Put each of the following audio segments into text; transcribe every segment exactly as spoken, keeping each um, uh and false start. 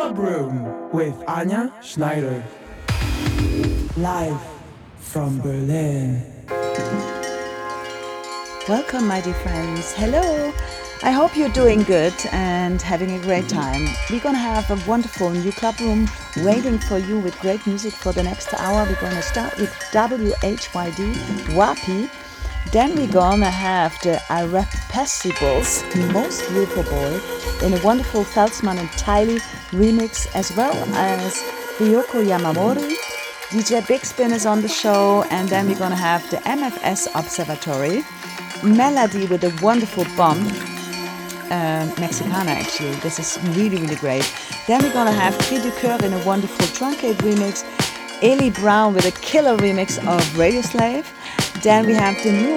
Club Room with Anja Schneider, live from Berlin. Welcome, my dear friends. Hello. I hope you're doing good and having a great time. We're gonna have a wonderful new club room waiting for you with great music for the next hour. We're gonna start with W H Y D, WAPI. Then we're gonna have the Irrepressibles, Most Beautiful Boy, in a wonderful Felsmann and Tiley remix, as well as Ryoko Yamamori. D J Big Spin is on the show, and then we're gonna have the M F S Observatory, Melody with a wonderful bomb, uh, Mexicana actually, this is really, really great. Then we're gonna have Cris Ducoeur in a wonderful drum code remix, Ellie Brown with a killer remix of Radio Slave. Then we have the new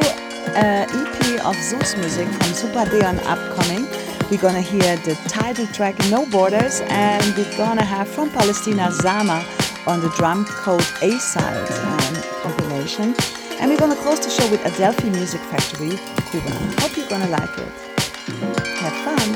uh, E P of Zeus Music from Super Deon upcoming. We're gonna hear the title track No Borders, and we're gonna have from Palestina Zama on the drum code A-side um, compilation. And we're gonna close the show with Adelphi Music Factory, Cuba. Hope you're gonna like it. Have fun.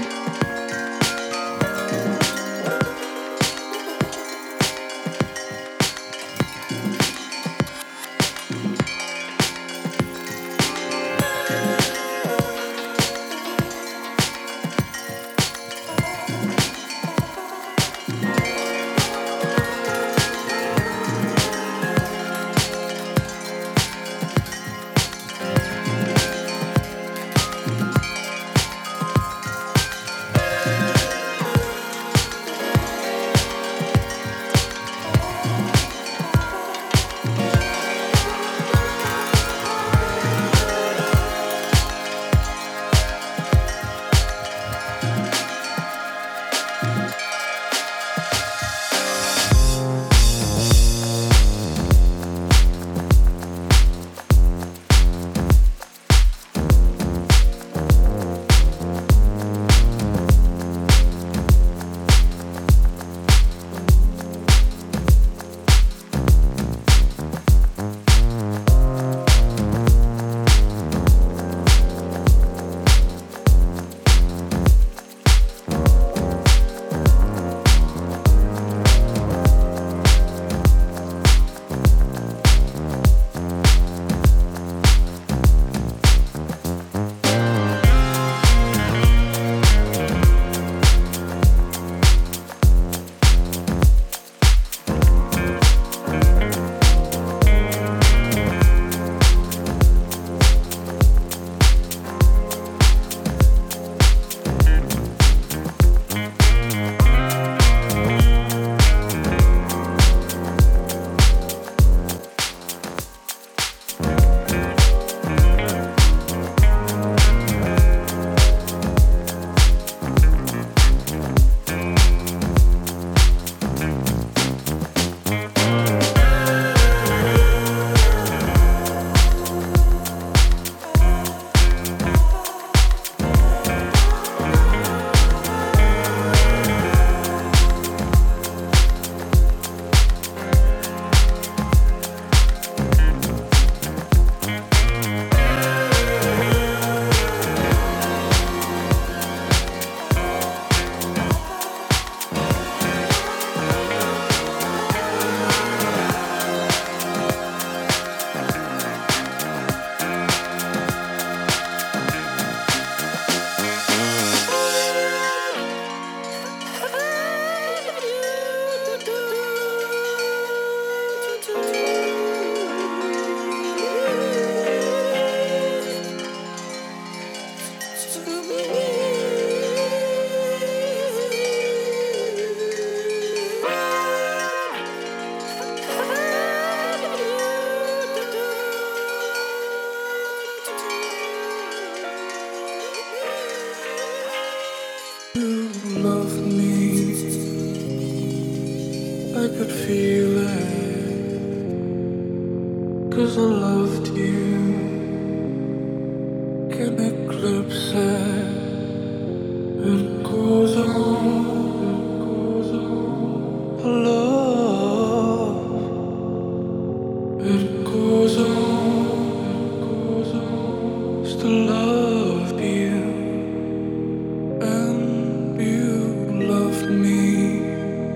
Me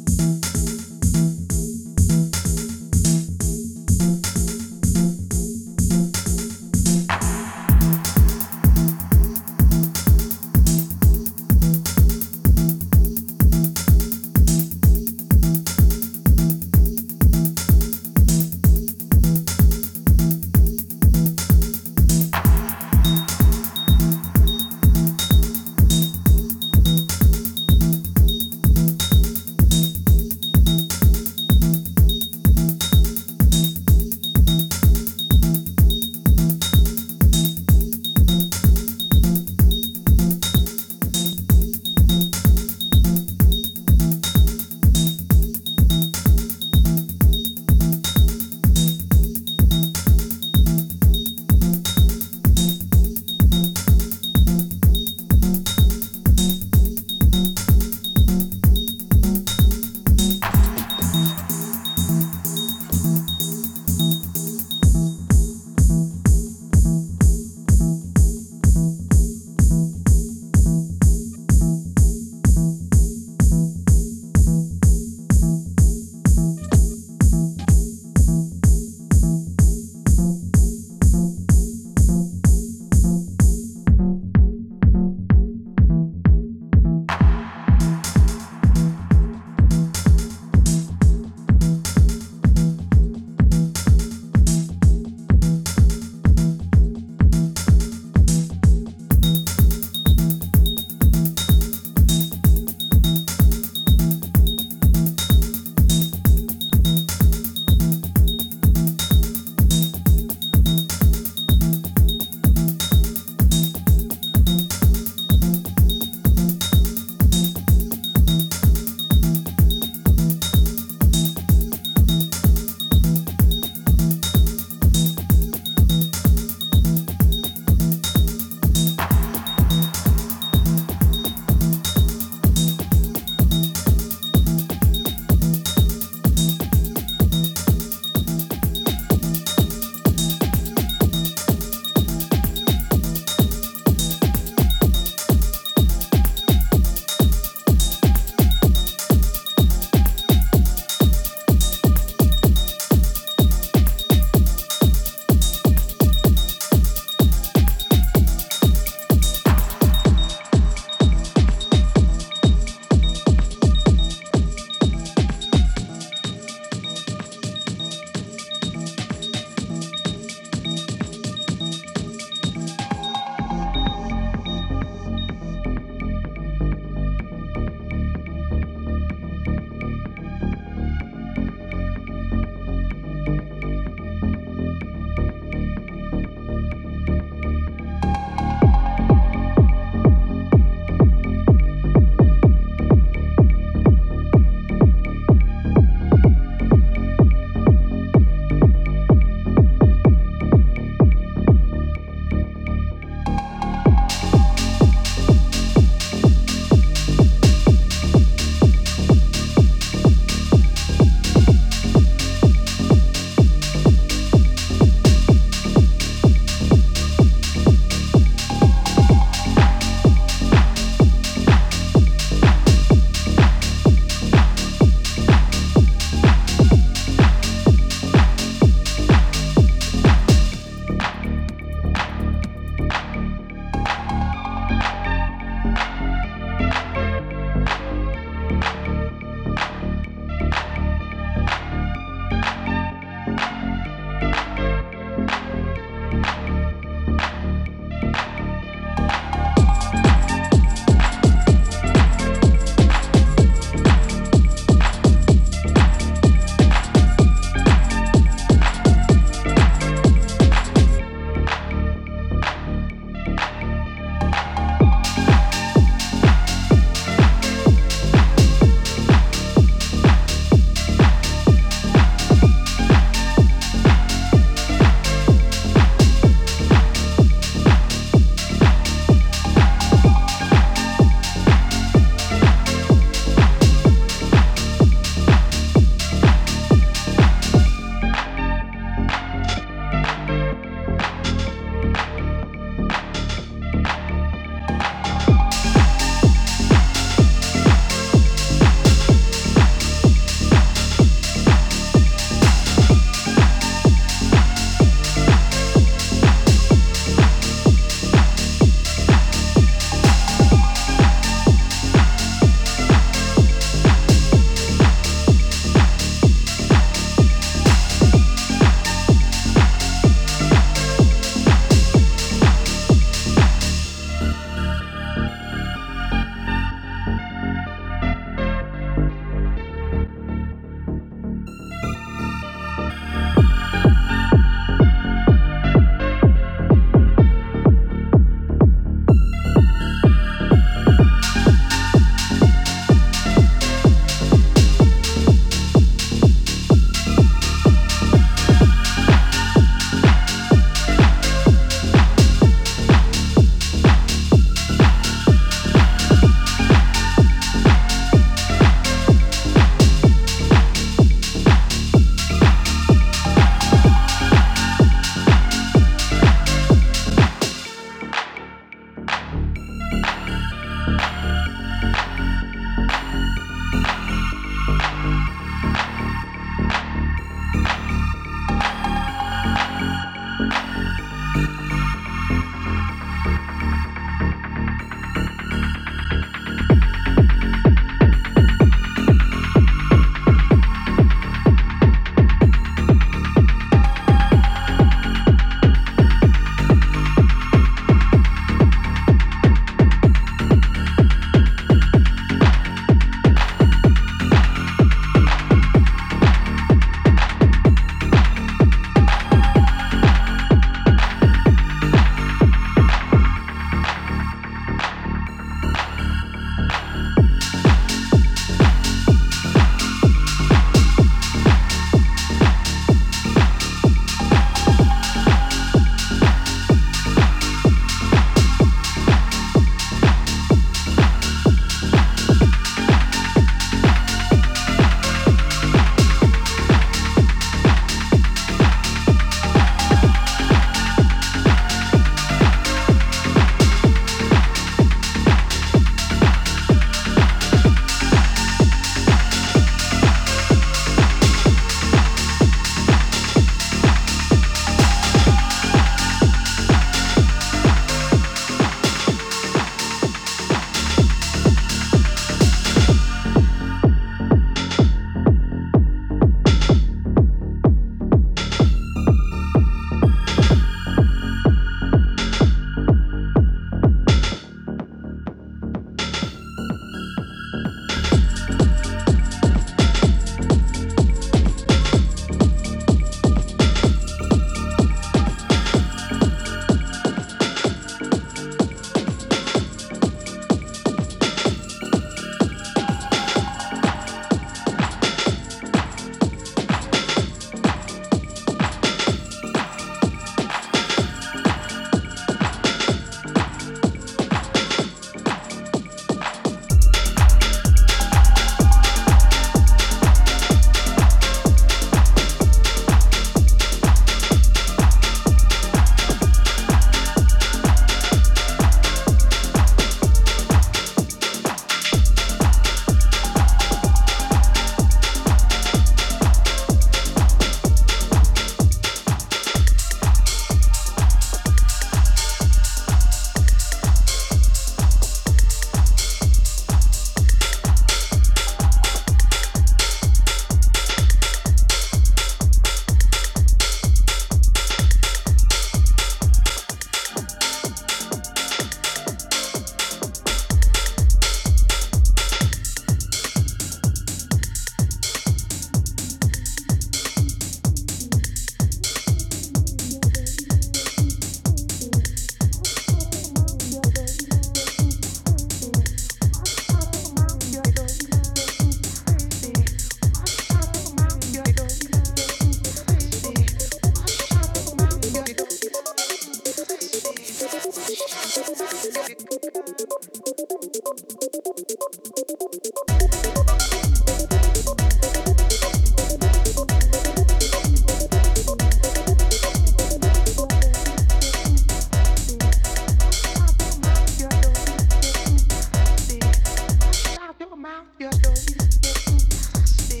Your stories getting dusty.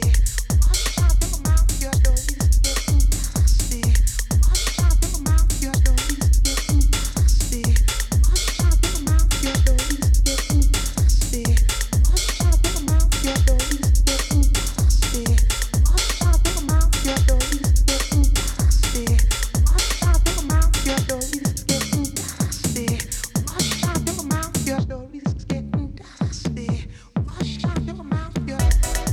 Wash out your mouth, your